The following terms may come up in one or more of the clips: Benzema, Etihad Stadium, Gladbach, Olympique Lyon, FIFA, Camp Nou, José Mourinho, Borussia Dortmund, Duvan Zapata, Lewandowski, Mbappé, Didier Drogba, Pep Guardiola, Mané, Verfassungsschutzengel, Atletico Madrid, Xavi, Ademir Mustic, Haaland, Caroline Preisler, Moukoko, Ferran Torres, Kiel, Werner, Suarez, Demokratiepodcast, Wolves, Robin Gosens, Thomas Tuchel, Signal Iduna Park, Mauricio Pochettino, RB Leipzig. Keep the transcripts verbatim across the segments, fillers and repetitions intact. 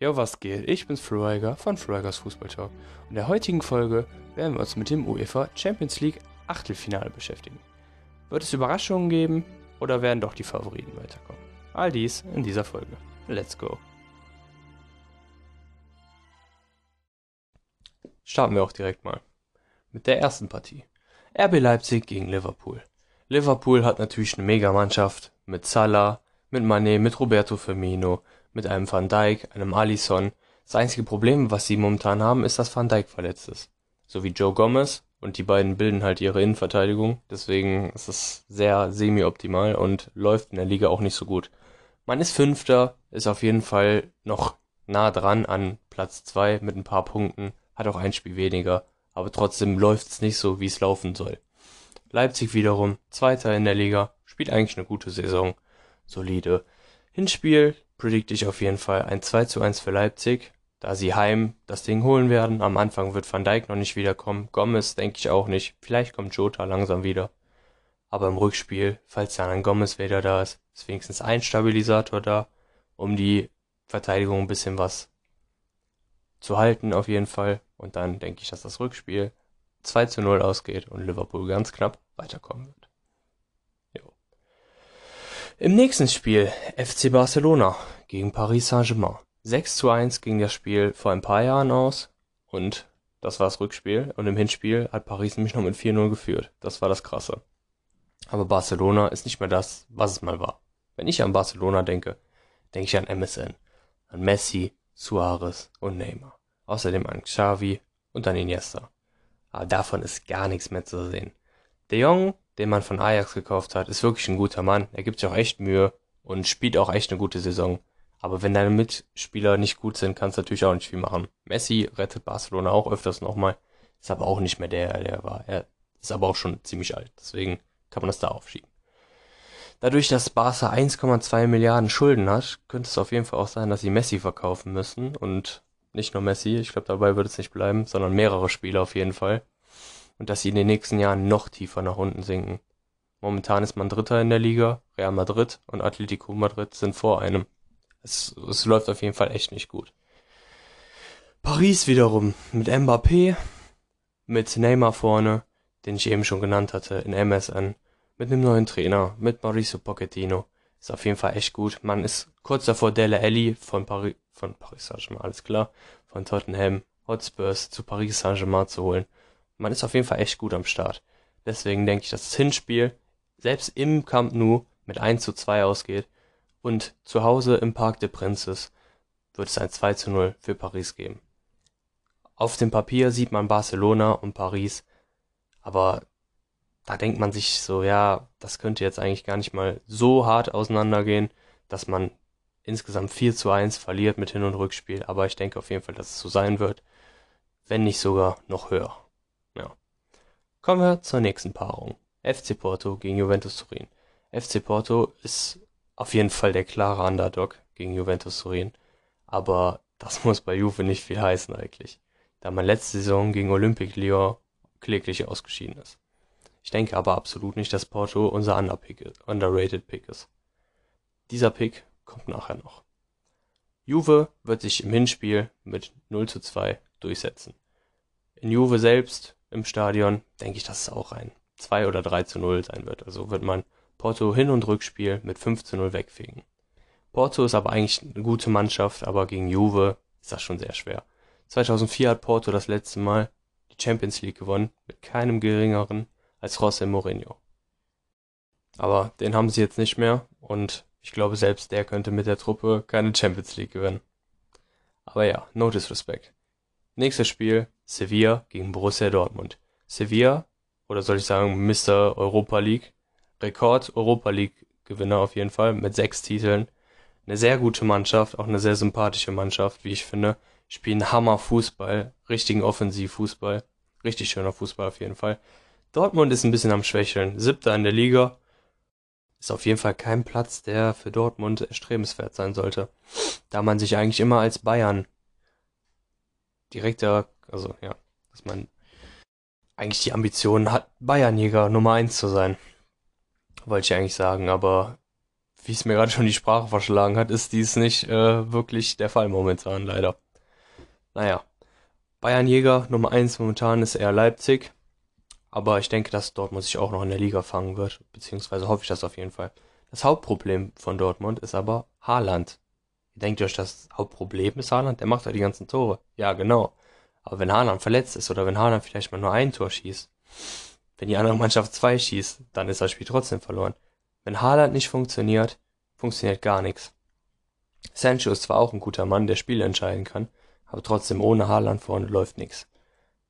Jo, was geht? Ich bin's Freiger von Freigers Fußballtalk und in der heutigen Folge werden wir uns mit dem UEFA Champions League Achtelfinale beschäftigen. Wird es Überraschungen geben oder werden doch die Favoriten weiterkommen? All dies in dieser Folge. Let's go! Starten wir auch direkt mal mit der ersten Partie. R B Leipzig gegen Liverpool. Liverpool hat natürlich eine Mega-Mannschaft mit Salah, mit Mané, mit Roberto Firmino, mit einem Van Dijk, einem Alisson. Das einzige Problem, was sie momentan haben, ist, dass Van Dijk verletzt ist. Sowie Joe Gomez, und die beiden bilden halt ihre Innenverteidigung, deswegen ist es sehr semi-optimal und läuft in der Liga auch nicht so gut. Man ist Fünfter, ist auf jeden Fall noch nah dran an Platz zwei mit ein paar Punkten, hat auch ein Spiel weniger, aber trotzdem läuft es nicht so, wie es laufen soll. Leipzig wiederum, Zweiter in der Liga, spielt eigentlich eine gute Saison, solide. Hinspiel predikte ich auf jeden Fall ein zwei zu eins für Leipzig, da sie heim das Ding holen werden. Am Anfang wird Van Dijk noch nicht wiederkommen, Gomez denke ich auch nicht, vielleicht kommt Jota langsam wieder. Aber im Rückspiel, falls dann ein Gomez wieder da ist, ist wenigstens ein Stabilisator da, um die Verteidigung ein bisschen was zu halten auf jeden Fall. Und dann denke ich, dass das Rückspiel zwei zu null ausgeht und Liverpool ganz knapp weiterkommen wird. Jo. Im nächsten Spiel F C Barcelona gegen Paris Saint-Germain. sechs zu eins ging das Spiel vor ein paar Jahren aus und das war das Rückspiel. Und im Hinspiel hat Paris nämlich noch mit vier null geführt. Das war das Krasse. Aber Barcelona ist nicht mehr das, was es mal war. Wenn ich an Barcelona denke, denke ich an M S N, an Messi, Suarez und Neymar. Außerdem an Xavi und an Iniesta. Aber davon ist gar nichts mehr zu sehen. De Jong, den man von Ajax gekauft hat, ist wirklich ein guter Mann. Er gibt sich auch echt Mühe und spielt auch echt eine gute Saison. Aber wenn deine Mitspieler nicht gut sind, kannst du natürlich auch nicht viel machen. Messi rettet Barcelona auch öfters nochmal. Ist aber auch nicht mehr der, der war. Er ist aber auch schon ziemlich alt. Deswegen kann man das da aufschieben. Dadurch, dass Barca eins Komma zwei Milliarden Schulden hat, könnte es auf jeden Fall auch sein, dass sie Messi verkaufen müssen. Und nicht nur Messi, ich glaube, dabei wird es nicht bleiben, sondern mehrere Spieler auf jeden Fall. Und dass sie in den nächsten Jahren noch tiefer nach unten sinken. Momentan ist man Dritter in der Liga. Real Madrid und Atletico Madrid sind vor einem. Es, es läuft auf jeden Fall echt nicht gut. Paris wiederum mit Mbappé, mit Neymar vorne, den ich eben schon genannt hatte, in M S N, mit einem neuen Trainer, mit Mauricio Pochettino. Ist auf jeden Fall echt gut. Man ist kurz davor, Dele Alli von Paris, von Paris Saint-Germain, alles klar, von Tottenham Hotspurs zu Paris Saint-Germain zu holen. Man ist auf jeden Fall echt gut am Start. Deswegen denke ich, dass das Hinspiel selbst im Camp Nou mit eins zu zwei ausgeht und zu Hause im Parc des Princes wird es ein zwei zu null für Paris geben. Auf dem Papier sieht man Barcelona und Paris, aber da denkt man sich so, ja, das könnte jetzt eigentlich gar nicht mal so hart auseinandergehen, dass man insgesamt vier zu eins verliert mit Hin- und Rückspiel. Aber ich denke auf jeden Fall, dass es so sein wird, wenn nicht sogar noch höher. Ja. Kommen wir zur nächsten Paarung. F C Porto gegen Juventus Turin. F C Porto ist auf jeden Fall der klare Underdog gegen Juventus Turin. Aber das muss bei Juve nicht viel heißen eigentlich, da man letzte Saison gegen Olympique Lyon kläglich ausgeschieden ist. Ich denke aber absolut nicht, dass Porto unser underrated Pick ist. Dieser Pick kommt nachher noch. Juve wird sich im Hinspiel mit null zu zwei durchsetzen. In Juve selbst, im Stadion, denke ich, dass es auch ein zwei oder drei zu null sein wird. Also wird man Porto Hin- und Rückspiel mit fünf zu null wegfegen. Porto ist aber eigentlich eine gute Mannschaft, aber gegen Juve ist das schon sehr schwer. zweitausendvier hat Porto das letzte Mal die Champions League gewonnen, mit keinem geringeren als José Mourinho. Aber den haben sie jetzt nicht mehr und ich glaube, selbst der könnte mit der Truppe keine Champions League gewinnen. Aber ja, no disrespect. Nächstes Spiel, Sevilla gegen Borussia Dortmund. Sevilla, oder soll ich sagen Mister Europa League, Rekord-Europa League-Gewinner auf jeden Fall, mit sechs Titeln. Eine sehr gute Mannschaft, auch eine sehr sympathische Mannschaft, wie ich finde. Spielen Hammer-Fußball, richtigen Offensiv-Fußball, richtig schöner Fußball auf jeden Fall. Dortmund ist ein bisschen am Schwächeln. Siebter in der Liga. Ist auf jeden Fall kein Platz, der für Dortmund erstrebenswert sein sollte. Da man sich eigentlich immer als Bayern direkter, also ja, dass man eigentlich die Ambitionen hat, Bayernjäger Nummer eins zu sein. Wollte ich eigentlich sagen, aber wie es mir gerade schon die Sprache verschlagen hat, ist dies nicht äh, wirklich der Fall momentan, leider. Naja, Bayernjäger Nummer eins momentan ist eher Leipzig, aber ich denke, dass Dortmund sich auch noch in der Liga fangen wird, beziehungsweise hoffe ich das auf jeden Fall. Das Hauptproblem von Dortmund ist aber Haaland. Denkt ihr euch, das Hauptproblem ist Haaland? Der macht ja die ganzen Tore. Ja, genau. Aber wenn Haaland verletzt ist oder wenn Haaland vielleicht mal nur ein Tor schießt, wenn die andere Mannschaft zwei schießt, dann ist das Spiel trotzdem verloren. Wenn Haaland nicht funktioniert, funktioniert gar nichts. Sancho ist zwar auch ein guter Mann, der Spiele entscheiden kann, aber trotzdem ohne Haaland vorne läuft nichts.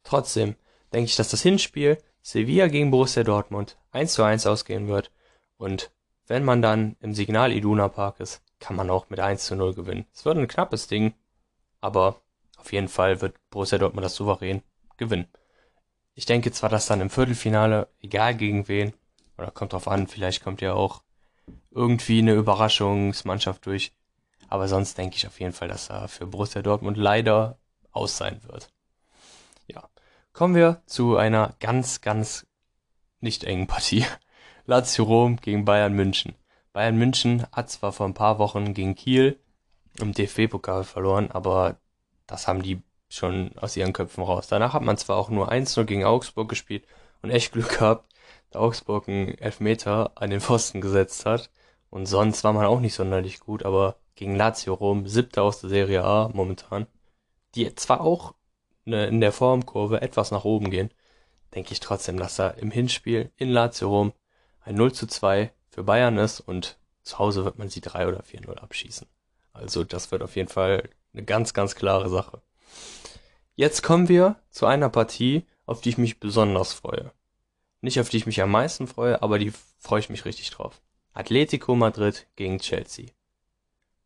Trotzdem denke ich, dass das Hinspiel Sevilla gegen Borussia Dortmund eins zu eins ausgehen wird und wenn man dann im Signal Iduna Park ist, kann man auch mit eins zu null gewinnen. Es wird ein knappes Ding, aber auf jeden Fall wird Borussia Dortmund das souverän gewinnen. Ich denke zwar, dass dann im Viertelfinale, egal gegen wen, oder kommt drauf an, vielleicht kommt ja auch irgendwie eine Überraschungsmannschaft durch, aber sonst denke ich auf jeden Fall, dass da für Borussia Dortmund leider aus sein wird. Ja, kommen wir zu einer ganz, ganz nicht engen Partie. Lazio Rom gegen Bayern München. Bayern München hat zwar vor ein paar Wochen gegen Kiel im D F B-Pokal verloren, aber das haben die schon aus ihren Köpfen raus. Danach hat man zwar auch nur eins zu null gegen Augsburg gespielt und echt Glück gehabt, da Augsburg einen Elfmeter an den Pfosten gesetzt hat. Und sonst war man auch nicht sonderlich gut, aber gegen Lazio Rom, siebter aus der Serie A momentan, die zwar auch in der Formkurve etwas nach oben gehen, denke ich trotzdem, dass da im Hinspiel in Lazio Rom ein null zu zwei für Bayern ist und zu Hause wird man sie drei oder vier null abschießen. Also das wird auf jeden Fall eine ganz, ganz klare Sache. Jetzt kommen wir zu einer Partie, auf die ich mich besonders freue. Nicht auf die ich mich am meisten freue, aber die freue ich mich richtig drauf. Atletico Madrid gegen Chelsea.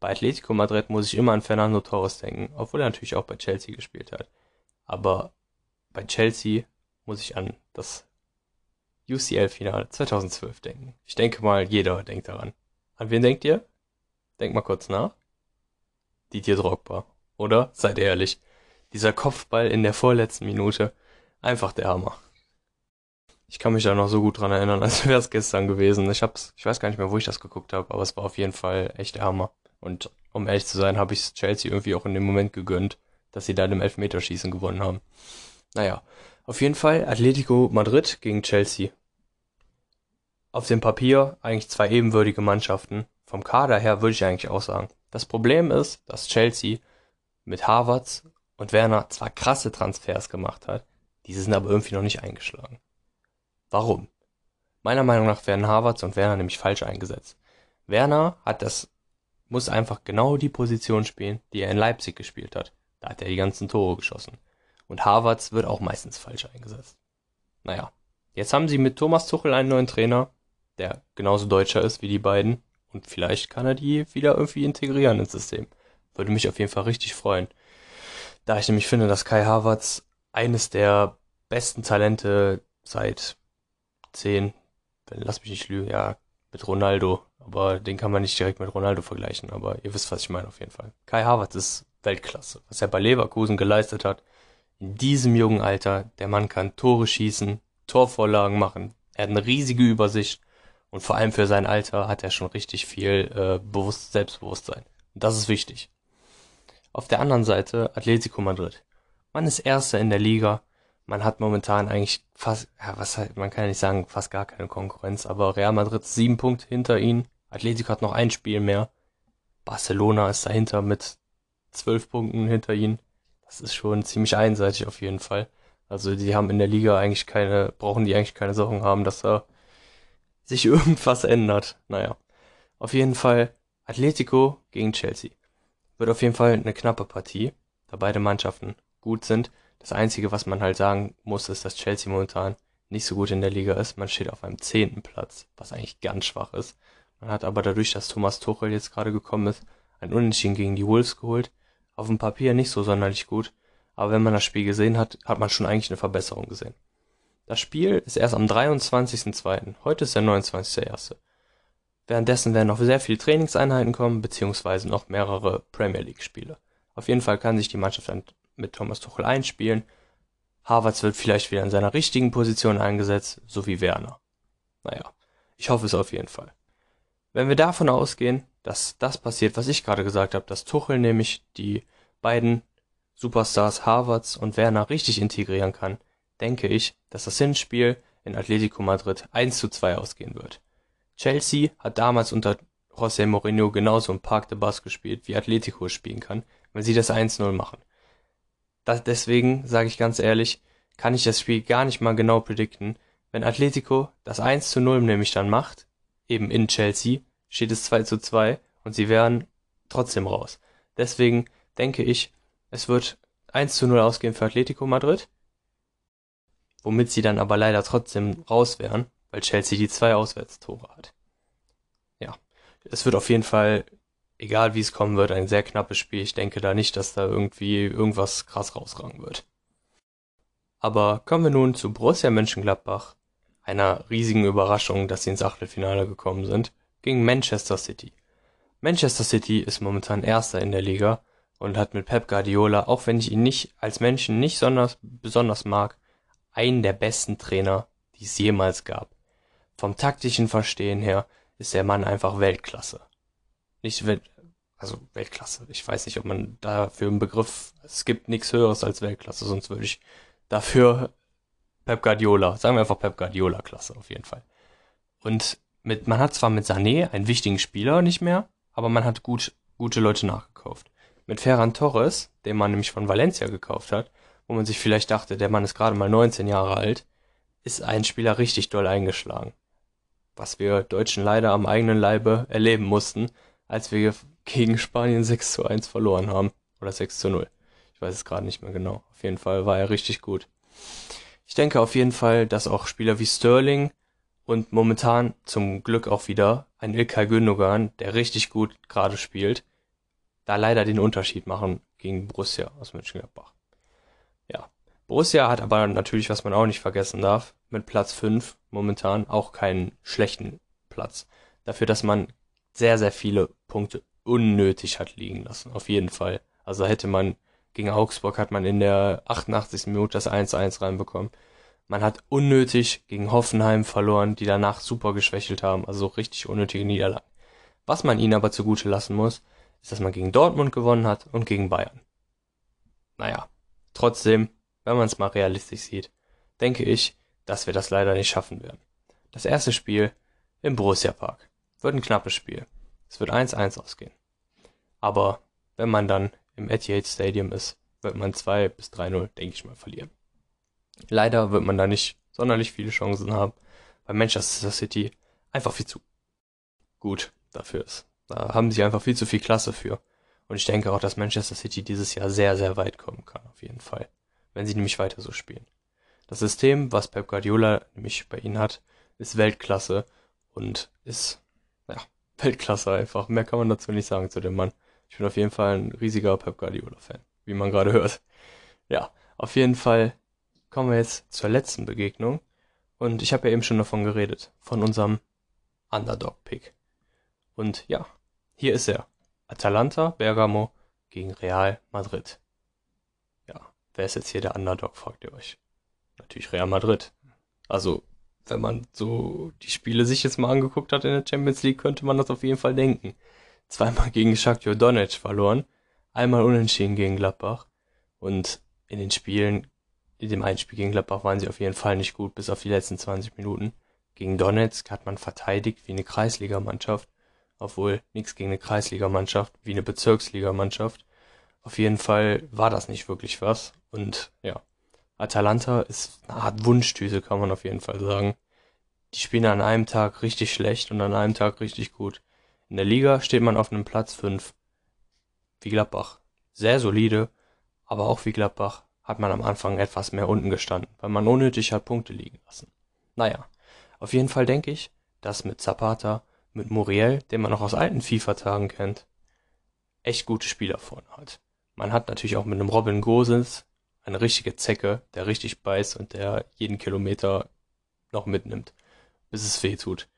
Bei Atletico Madrid muss ich immer an Ferran Torres denken, obwohl er natürlich auch bei Chelsea gespielt hat. Aber bei Chelsea muss ich an das U C L-Finale zweitausendzwölf denken. Ich denke mal, jeder denkt daran. An wen denkt ihr? Denkt mal kurz nach. Didier Drogba, oder? Seid ehrlich. Dieser Kopfball in der vorletzten Minute, einfach der Hammer. Ich kann mich da noch so gut dran erinnern, als wäre es gestern gewesen. Ich hab's, ich weiß gar nicht mehr, wo ich das geguckt habe, aber es war auf jeden Fall echt der Hammer. Und um ehrlich zu sein, habe ich Chelsea irgendwie auch in dem Moment gegönnt, dass sie da im Elfmeterschießen gewonnen haben. Naja, auf jeden Fall Atletico Madrid gegen Chelsea. Auf dem Papier eigentlich zwei ebenwürdige Mannschaften. Vom Kader her würde ich eigentlich auch sagen. Das Problem ist, dass Chelsea mit Havertz und Werner zwar krasse Transfers gemacht hat, diese sind aber irgendwie noch nicht eingeschlagen. Warum? Meiner Meinung nach werden Havertz und Werner nämlich falsch eingesetzt. Werner hat das, muss einfach genau die Position spielen, die er in Leipzig gespielt hat. Da hat er die ganzen Tore geschossen. Und Havertz wird auch meistens falsch eingesetzt. Naja, jetzt haben sie mit Thomas Tuchel einen neuen Trainer, der genauso Deutscher ist wie die beiden. Und vielleicht kann er die wieder irgendwie integrieren ins System. Würde mich auf jeden Fall richtig freuen. Da ich nämlich finde, dass Kai Havertz eines der besten Talente seit zehn, lass mich nicht lügen, ja, mit Ronaldo. Aber den kann man nicht direkt mit Ronaldo vergleichen. Aber ihr wisst, was ich meine auf jeden Fall. Kai Havertz ist Weltklasse. Was er bei Leverkusen geleistet hat, in diesem jungen Alter, der Mann kann Tore schießen, Torvorlagen machen, er hat eine riesige Übersicht und vor allem für sein Alter hat er schon richtig viel äh, bewusst Selbstbewusstsein. Und das ist wichtig. Auf der anderen Seite Atletico Madrid. Man ist Erster in der Liga, man hat momentan eigentlich fast, ja, was halt, man kann ja nicht sagen, fast gar keine Konkurrenz, aber Real Madrid ist sieben Punkte hinter ihnen, Atletico hat noch ein Spiel mehr, Barcelona ist dahinter mit zwölf Punkten hinter ihnen. Das ist schon ziemlich einseitig auf jeden Fall. Also die haben in der Liga eigentlich keine, brauchen die eigentlich keine Sorgen haben, dass da sich irgendwas ändert. Naja, auf jeden Fall Atletico gegen Chelsea. Wird auf jeden Fall eine knappe Partie, da beide Mannschaften gut sind. Das Einzige, was man halt sagen muss, ist, dass Chelsea momentan nicht so gut in der Liga ist. Man steht auf einem zehnten Platz, was eigentlich ganz schwach ist. Man hat aber dadurch, dass Thomas Tuchel jetzt gerade gekommen ist, ein Unentschieden gegen die Wolves geholt. Auf dem Papier nicht so sonderlich gut, aber wenn man das Spiel gesehen hat, hat man schon eigentlich eine Verbesserung gesehen. Das Spiel ist erst am dreiundzwanzigsten zweiten Heute ist der neunundzwanzigsten ersten Währenddessen werden noch sehr viele Trainingseinheiten kommen, beziehungsweise noch mehrere Premier League-Spiele. Auf jeden Fall kann sich die Mannschaft dann mit Thomas Tuchel einspielen. Havertz wird vielleicht wieder in seiner richtigen Position eingesetzt, so wie Werner. Naja, ich hoffe es auf jeden Fall. Wenn wir davon ausgehen, dass das passiert, was ich gerade gesagt habe, dass Tuchel nämlich die beiden Superstars Havertz und Werner richtig integrieren kann, denke ich, dass das Hinspiel in Atletico Madrid eins zu zwei ausgehen wird. Chelsea hat damals unter José Mourinho genauso im Parc de Bas gespielt, wie Atletico spielen kann, wenn sie das eins zu null machen. Das, deswegen, sage ich ganz ehrlich, kann ich das Spiel gar nicht mal genau predikten. Wenn Atletico das eins zu null nämlich dann macht, eben in Chelsea, steht es zwei zu zwei und sie wären trotzdem raus. Deswegen denke ich, es wird eins zu null ausgehen für Atletico Madrid, womit sie dann aber leider trotzdem raus wären, weil Chelsea die zwei Auswärtstore hat. Ja, es wird auf jeden Fall, egal wie es kommen wird, ein sehr knappes Spiel. Ich denke da nicht, dass da irgendwie irgendwas krass rausragen wird. Aber kommen wir nun zu Borussia Mönchengladbach, einer riesigen Überraschung, dass sie ins Achtelfinale gekommen sind, gegen Manchester City. Manchester City ist momentan Erster in der Liga und hat mit Pep Guardiola, auch wenn ich ihn nicht als Menschen nicht besonders, besonders mag, einen der besten Trainer, die es jemals gab. Vom taktischen Verstehen her ist der Mann einfach Weltklasse. Nicht Welt, also Weltklasse, ich weiß nicht, ob man dafür einen Begriff, es gibt nichts Höheres als Weltklasse, sonst würde ich dafür Pep Guardiola, sagen wir einfach Pep Guardiola-Klasse auf jeden Fall. Und mit, man hat zwar mit Sané einen wichtigen Spieler nicht mehr, aber man hat gut, gute Leute nachgekauft. Mit Ferran Torres, den man nämlich von Valencia gekauft hat, wo man sich vielleicht dachte, der Mann ist gerade mal neunzehn Jahre alt, ist ein Spieler richtig doll eingeschlagen. Was wir Deutschen leider am eigenen Leibe erleben mussten, als wir gegen Spanien sechs zu eins verloren haben. Oder sechs zu null. Ich weiß es gerade nicht mehr genau. Auf jeden Fall war er richtig gut. Ich denke auf jeden Fall, dass auch Spieler wie Sterling und momentan zum Glück auch wieder ein Ilkay Gündogan, der richtig gut gerade spielt, da leider den Unterschied machen gegen Borussia aus Mönchengladbach. Ja, Borussia hat aber natürlich, was man auch nicht vergessen darf, mit Platz fünf momentan auch keinen schlechten Platz. Dafür, dass man sehr, sehr viele Punkte unnötig hat liegen lassen. Auf jeden Fall. Also hätte man gegen Augsburg hat man in der achtundachtzigsten Minute das eins zu eins reinbekommen. Man hat unnötig gegen Hoffenheim verloren, die danach super geschwächelt haben. Also so richtig unnötige Niederlagen. Was man ihnen aber zugute lassen muss, ist, dass man gegen Dortmund gewonnen hat und gegen Bayern. Naja, trotzdem, wenn man es mal realistisch sieht, denke ich, dass wir das leider nicht schaffen werden. Das erste Spiel im Borussia Park wird ein knappes Spiel. Es wird eins zu eins ausgehen. Aber wenn man dann im Etihad Stadium ist, wird man zwei bis drei null, denke ich mal, verlieren. Leider wird man da nicht sonderlich viele Chancen haben, weil Manchester City einfach viel zu gut dafür ist. Da haben sie einfach viel zu viel Klasse für. Und ich denke auch, dass Manchester City dieses Jahr sehr, sehr weit kommen kann, auf jeden Fall. Wenn sie nämlich weiter so spielen. Das System, was Pep Guardiola nämlich bei ihnen hat, ist Weltklasse und ist, ja, Weltklasse einfach. Mehr kann man dazu nicht sagen zu dem Mann. Ich bin auf jeden Fall ein riesiger Pep Guardiola-Fan, wie man gerade hört. Ja, auf jeden Fall kommen wir jetzt zur letzten Begegnung. Und ich habe ja eben schon davon geredet, von unserem Underdog-Pick. Und ja, hier ist er. Atalanta Bergamo gegen Real Madrid. Ja, wer ist jetzt hier der Underdog, fragt ihr euch. Natürlich Real Madrid. Also, wenn man so die Spiele sich jetzt mal angeguckt hat in der Champions League, könnte man das auf jeden Fall denken. Zweimal gegen Shakhtar Donetsk verloren, einmal unentschieden gegen Gladbach und in den Spielen, in dem einen Spiel gegen Gladbach waren sie auf jeden Fall nicht gut, bis auf die letzten zwanzig Minuten. Gegen Donetsk hat man verteidigt wie eine Kreisligamannschaft, obwohl nichts gegen eine Kreisligamannschaft, wie eine Bezirksligamannschaft. Auf jeden Fall war das nicht wirklich was und ja, Atalanta ist eine Art Wunschdüse, kann man auf jeden Fall sagen. Die spielen an einem Tag richtig schlecht und an einem Tag richtig gut. In der Liga steht man auf einem Platz fünf, wie Gladbach. Sehr solide, aber auch wie Gladbach hat man am Anfang etwas mehr unten gestanden, weil man unnötig hat Punkte liegen lassen. Naja, auf jeden Fall denke ich, dass mit Zapata, mit Muriel, den man noch aus alten FIFA-Tagen kennt, echt gute Spieler vorne hat. Man hat natürlich auch mit einem Robin Gosens eine richtige Zecke, der richtig beißt und der jeden Kilometer noch mitnimmt, bis es weh tut.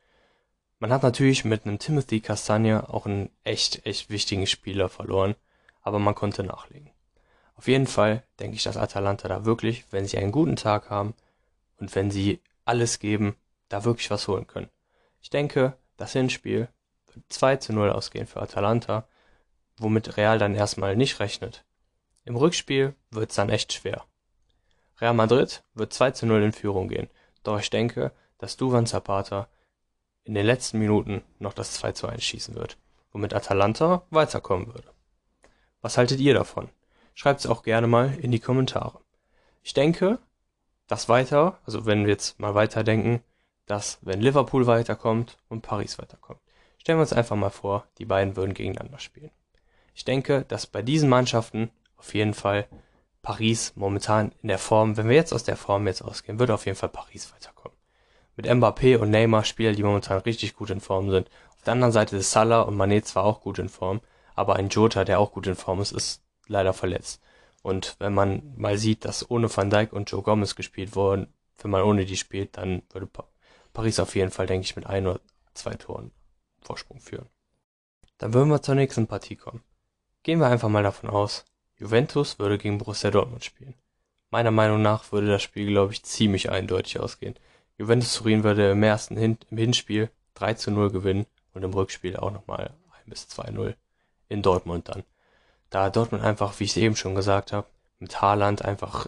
Man hat natürlich mit einem Timothy Castagne auch einen echt, echt wichtigen Spieler verloren, aber man konnte nachlegen. Auf jeden Fall denke ich, dass Atalanta da wirklich, wenn sie einen guten Tag haben und wenn sie alles geben, da wirklich was holen können. Ich denke, das Hinspiel zwei zu null ausgehen für Atalanta, womit Real dann erstmal nicht rechnet. Im Rückspiel wird's dann echt schwer. Real Madrid wird zwei zu null in Führung gehen, doch ich denke, dass Duvan Zapata in den letzten Minuten noch das zwei zu eins schießen wird, womit Atalanta weiterkommen würde. Was haltet ihr davon? Schreibt's auch gerne mal in die Kommentare. Ich denke, dass weiter, also wenn wir jetzt mal weiterdenken, dass wenn Liverpool weiterkommt und Paris weiterkommt, stellen wir uns einfach mal vor, die beiden würden gegeneinander spielen. Ich denke, dass bei diesen Mannschaften auf jeden Fall Paris momentan in der Form, wenn wir jetzt aus der Form jetzt ausgehen, wird auf jeden Fall Paris weiterkommen. Mit Mbappé und Neymar Spieler, die momentan richtig gut in Form sind. Auf der anderen Seite ist Salah und Mané zwar auch gut in Form, aber ein Jota, der auch gut in Form ist, ist leider verletzt. Und wenn man mal sieht, dass ohne Van Dijk und Joe Gomez gespielt wurden, wenn man ohne die spielt, dann würde pa- Paris auf jeden Fall, denke ich, mit ein oder zwei Toren Vorsprung führen. Dann würden wir zur nächsten Partie kommen. Gehen wir einfach mal davon aus, Juventus würde gegen Borussia Dortmund spielen. Meiner Meinung nach würde das Spiel, glaube ich, ziemlich eindeutig ausgehen. Juventus Turin würde im ersten Hin- im Hinspiel drei zu null gewinnen und im Rückspiel auch nochmal eins bis zwei null in Dortmund dann. Da Dortmund einfach, wie ich es eben schon gesagt habe, mit Haaland einfach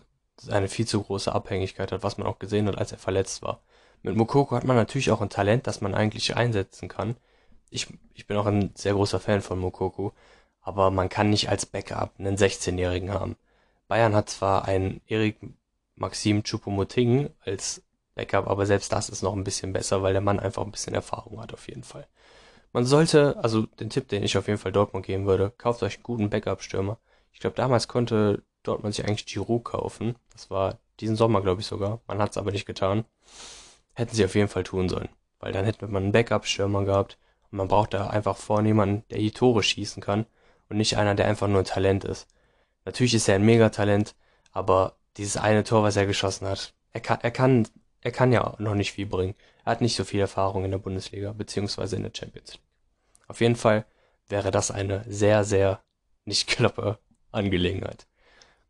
eine viel zu große Abhängigkeit hat, was man auch gesehen hat, als er verletzt war. Mit Moukoko hat man natürlich auch ein Talent, das man eigentlich einsetzen kann. Ich, ich bin auch ein sehr großer Fan von Moukoko, aber man kann nicht als Backup einen sechzehnjährigen haben. Bayern hat zwar einen Eric Maxim Choupo-Moting als Backup, aber selbst das ist noch ein bisschen besser, weil der Mann einfach ein bisschen Erfahrung hat auf jeden Fall. Man sollte, also den Tipp, den ich auf jeden Fall Dortmund geben würde, kauft euch einen guten Backup-Stürmer. Ich glaube, damals konnte Dortmund sich eigentlich Giroud kaufen. Das war diesen Sommer, glaube ich sogar. Man hat es aber nicht getan. Hätten sie auf jeden Fall tun sollen, weil dann hätte man einen Backup-Stürmer gehabt und man braucht da einfach vorne jemanden, der die Tore schießen kann und nicht einer, der einfach nur ein Talent ist. Natürlich ist er ein Megatalent, aber dieses eine Tor, was er geschossen hat, er kann, er kann, er kann ja noch nicht viel bringen. Er hat nicht so viel Erfahrung in der Bundesliga, beziehungsweise in der Champions League. Auf jeden Fall wäre das eine sehr, sehr nicht knappe Angelegenheit.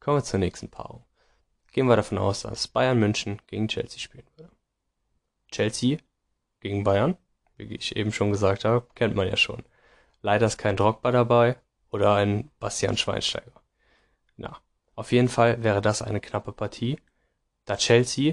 Kommen wir zur nächsten Paarung. Gehen wir davon aus, dass Bayern München gegen Chelsea spielen würde. Chelsea gegen Bayern, wie ich eben schon gesagt habe, kennt man ja schon. Leider ist kein Drogba dabei oder ein Bastian Schweinsteiger. Na, auf jeden Fall wäre das eine knappe Partie, da Chelsea,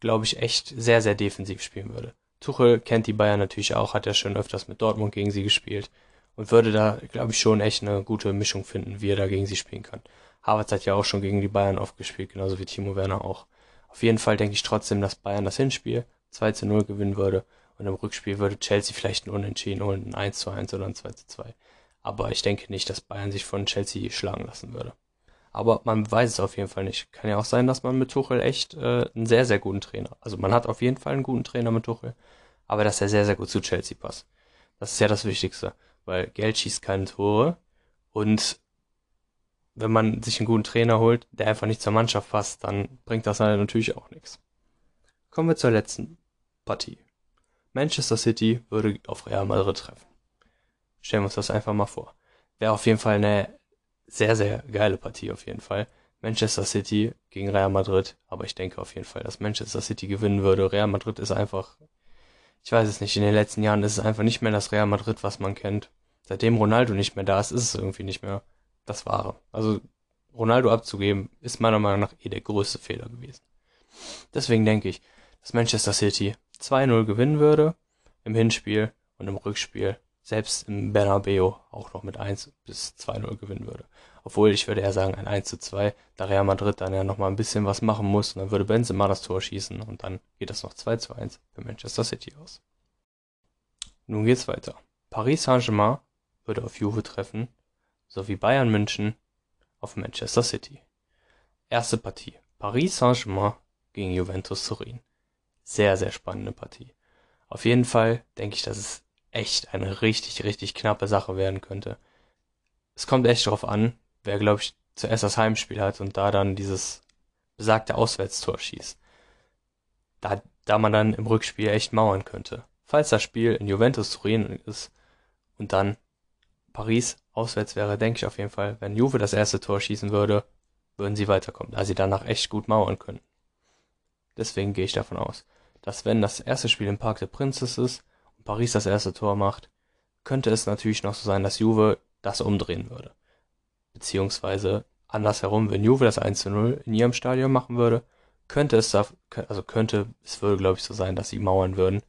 glaube ich, echt sehr, sehr defensiv spielen würde. Tuchel kennt die Bayern natürlich auch, hat ja schon öfters mit Dortmund gegen sie gespielt und würde da, glaube ich, schon echt eine gute Mischung finden, wie er da gegen sie spielen kann. Havertz hat ja auch schon gegen die Bayern oft gespielt, genauso wie Timo Werner auch. Auf jeden Fall denke ich trotzdem, dass Bayern das Hinspiel zwei zu null gewinnen würde und im Rückspiel würde Chelsea vielleicht ein Unentschieden holen, ein eins zu eins oder ein zwei zu zwei. Aber ich denke nicht, dass Bayern sich von Chelsea schlagen lassen würde. Aber man weiß es auf jeden Fall nicht. Kann ja auch sein, dass man mit Tuchel echt äh, einen sehr, sehr guten Trainer, also man hat auf jeden Fall einen guten Trainer mit Tuchel, aber dass er sehr, sehr gut zu Chelsea passt. Das ist ja das Wichtigste, weil Geld schießt keine Tore und wenn man sich einen guten Trainer holt, der einfach nicht zur Mannschaft passt, dann bringt das halt natürlich auch nichts. Kommen wir zur letzten Partie. Manchester City würde auf Real Madrid treffen. Stellen wir uns das einfach mal vor. Wäre auf jeden Fall eine sehr, sehr geile Partie auf jeden Fall. Manchester City gegen Real Madrid, aber ich denke auf jeden Fall, dass Manchester City gewinnen würde. Real Madrid ist einfach, ich weiß es nicht, in den letzten Jahren ist es einfach nicht mehr das Real Madrid, was man kennt. Seitdem Ronaldo nicht mehr da ist, ist es irgendwie nicht mehr das Wahre. Also Ronaldo abzugeben, ist meiner Meinung nach eh der größte Fehler gewesen. Deswegen denke ich, dass Manchester City zwei null gewinnen würde im Hinspiel und im Rückspiel, selbst im Bernabeu, auch noch mit eins bis zwei null gewinnen würde. Obwohl, ich würde eher sagen, ein eins zu zwei, da Real Madrid dann ja nochmal ein bisschen was machen muss und dann würde Benzema das Tor schießen und dann geht das noch zwei zu eins für Manchester City aus. Nun geht's weiter. Paris Saint-Germain würde auf Juve treffen, sowie Bayern München auf Manchester City. Erste Partie. Paris Saint-Germain gegen Juventus Turin. Sehr, sehr spannende Partie. Auf jeden Fall denke ich, dass es echt eine richtig, richtig knappe Sache werden könnte. Es kommt echt drauf an, wer, glaube ich, zuerst das Heimspiel hat und da dann dieses besagte Auswärtstor schießt. Da, da man dann im Rückspiel echt mauern könnte. Falls das Spiel in Juventus Turin ist und dann Paris auswärts wäre, denke ich auf jeden Fall, wenn Juve das erste Tor schießen würde, würden sie weiterkommen, da sie danach echt gut mauern können. Deswegen gehe ich davon aus, dass wenn das erste Spiel im Parc des Princes ist und Paris das erste Tor macht, könnte es natürlich noch so sein, dass Juve das umdrehen würde. Beziehungsweise andersherum, wenn Juve das eins zu null in ihrem Stadion machen würde, könnte es da, also könnte, es würde glaube ich so sein, dass sie mauern würden,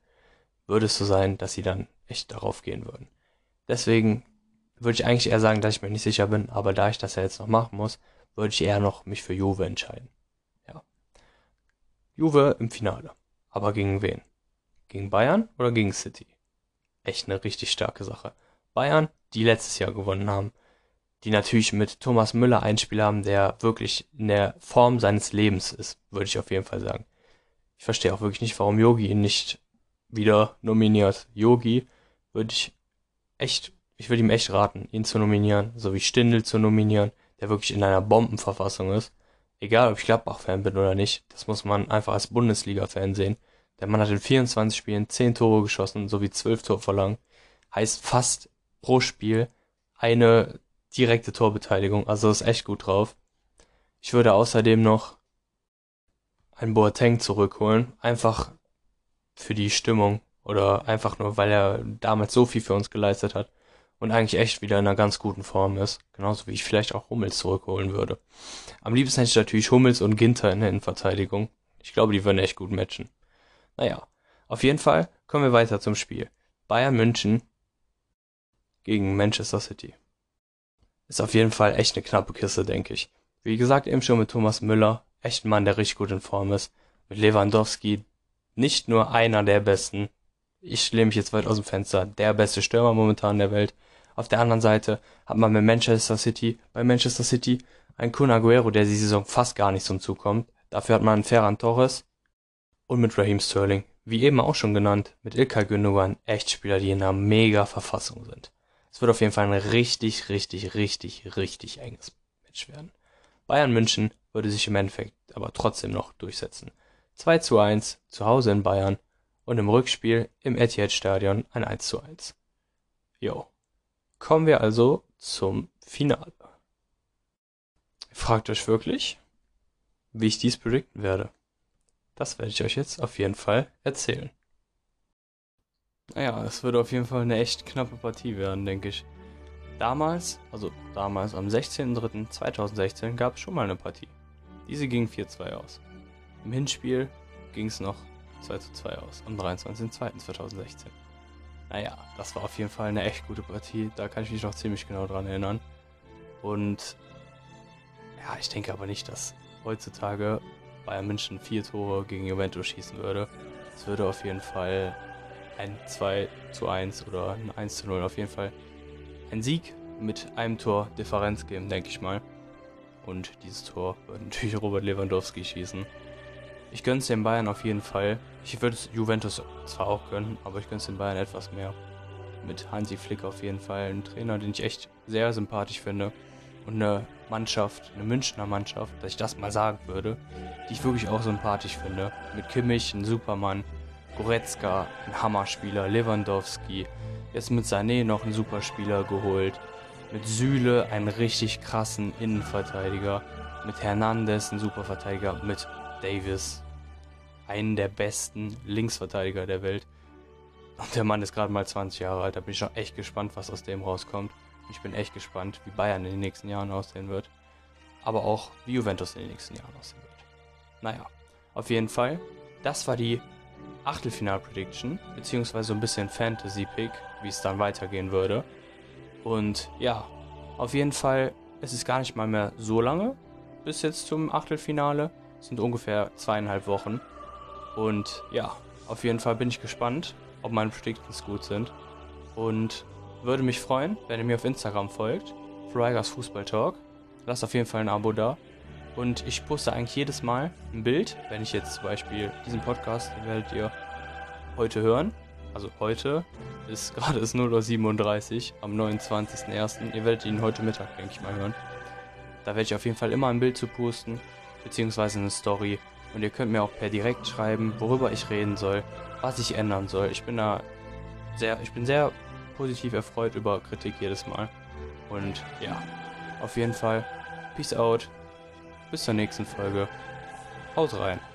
würde es so sein, dass sie dann echt darauf gehen würden. Deswegen würde ich eigentlich eher sagen, dass ich mir nicht sicher bin, aber da ich das ja jetzt noch machen muss, würde ich eher noch mich für Juve entscheiden. Ja. Juve im Finale. Aber gegen wen? Gegen Bayern oder gegen City? Echt eine richtig starke Sache. Bayern, die letztes Jahr gewonnen haben, die natürlich mit Thomas Müller einen Spieler haben, der wirklich in der Form seines Lebens ist, würde ich auf jeden Fall sagen. Ich verstehe auch wirklich nicht, warum Yogi ihn nicht wieder nominiert. Yogi würde ich echt, ich würde ihm echt raten, ihn zu nominieren, sowie Stindl zu nominieren, der wirklich in einer Bombenverfassung ist. Egal, ob ich Gladbach-Fan bin oder nicht, das muss man einfach als Bundesliga-Fan sehen. Der Mann hat in vierundzwanzig Spielen zehn Tore geschossen, sowie zwölf Torvorlagen. Heißt fast pro Spiel eine direkte Torbeteiligung, also ist echt gut drauf. Ich würde außerdem noch einen Boateng zurückholen, einfach für die Stimmung oder einfach nur, weil er damals so viel für uns geleistet hat und eigentlich echt wieder in einer ganz guten Form ist, genauso wie ich vielleicht auch Hummels zurückholen würde. Am liebsten hätte ich natürlich Hummels und Ginter in der Innenverteidigung. Ich glaube, die würden echt gut matchen. Naja, auf jeden Fall kommen wir weiter zum Spiel. Bayern München gegen Manchester City. Ist auf jeden Fall echt eine knappe Kiste, denke ich. Wie gesagt, eben schon mit Thomas Müller, echt ein Mann, der richtig gut in Form ist. Mit Lewandowski, nicht nur einer der besten, ich lehne mich jetzt weit aus dem Fenster, der beste Stürmer momentan der Welt. Auf der anderen Seite hat man mit Manchester City, bei Manchester City, einen Kun Aguero, der die Saison fast gar nicht zum Zug kommt. Dafür hat man einen Ferran Torres und mit Raheem Sterling, wie eben auch schon genannt, mit Ilkay Gündogan, echt Spieler, die in einer mega Verfassung sind. Es wird auf jeden Fall ein richtig, richtig, richtig, richtig enges Match werden. Bayern München würde sich im Endeffekt aber trotzdem noch durchsetzen. zwei zu eins, zu Hause in Bayern und im Rückspiel im Etihad-Stadion ein eins zu eins. Jo. Kommen wir also zum Finale. Ihr fragt euch wirklich, wie ich dies predikten werde. Das werde ich euch jetzt auf jeden Fall erzählen. Naja, es wird auf jeden Fall eine echt knappe Partie werden, denke ich. Damals, also damals am sechzehnten dritten zweitausendsechzehn gab es schon mal eine Partie. Diese ging vier zu zwei aus. Im Hinspiel ging es noch zwei zu zwei aus, am dreiundzwanzigsten zweiten zweitausendsechzehn. Naja, das war auf jeden Fall eine echt gute Partie, da kann ich mich noch ziemlich genau dran erinnern. Und ja, ich denke aber nicht, dass heutzutage Bayern München vier Tore gegen Juventus schießen würde. Es würde auf jeden Fall ein zwei zu eins oder ein eins zu null, auf jeden Fall ein Sieg mit einem Tor Differenz geben, denke ich mal. Und dieses Tor würde natürlich Robert Lewandowski schießen. Ich gönne es den Bayern auf jeden Fall. Ich würde es Juventus zwar auch gönnen, aber ich gönne es den Bayern etwas mehr. Mit Hansi Flick auf jeden Fall, ein Trainer, den ich echt sehr sympathisch finde. Und eine Mannschaft, eine Münchner Mannschaft, dass ich das mal sagen würde, die ich wirklich auch sympathisch finde. Mit Kimmich, ein Supermann. Goretzka, ein Hammerspieler, Lewandowski, jetzt mit Sané noch einen Superspieler geholt, mit Süle einen richtig krassen Innenverteidiger, mit Hernandez einen Superverteidiger, mit Davis einen der besten Linksverteidiger der Welt. Und der Mann ist gerade mal zwanzig Jahre alt, da bin ich schon echt gespannt, was aus dem rauskommt. Ich bin echt gespannt, wie Bayern in den nächsten Jahren aussehen wird, aber auch wie Juventus in den nächsten Jahren aussehen wird. Naja, auf jeden Fall, das war die Achtelfinal-Prediction, beziehungsweise ein bisschen Fantasy-Pick, wie es dann weitergehen würde. Und ja, auf jeden Fall, es ist gar nicht mal mehr so lange bis jetzt zum Achtelfinale. Es sind ungefähr zweieinhalb Wochen. Und ja, auf jeden Fall bin ich gespannt, ob meine Predictions gut sind. Und würde mich freuen, wenn ihr mir auf Instagram folgt, Freigers Fußball Talk. Lasst auf jeden Fall ein Abo da. Und ich poste eigentlich jedes Mal ein Bild, wenn ich jetzt zum Beispiel diesen Podcast, den werdet ihr heute hören. Also heute ist gerade ist null Uhr siebenunddreißig am neunundzwanzigsten ersten Ihr werdet ihn heute Mittag, denke ich mal, hören. Da werde ich auf jeden Fall immer ein Bild zu posten, beziehungsweise eine Story. Und ihr könnt mir auch per Direkt schreiben, worüber ich reden soll, was ich ändern soll. Ich bin da sehr, ich bin sehr positiv erfreut über Kritik jedes Mal. Und ja, auf jeden Fall, peace out. Bis zur nächsten Folge. Haut rein.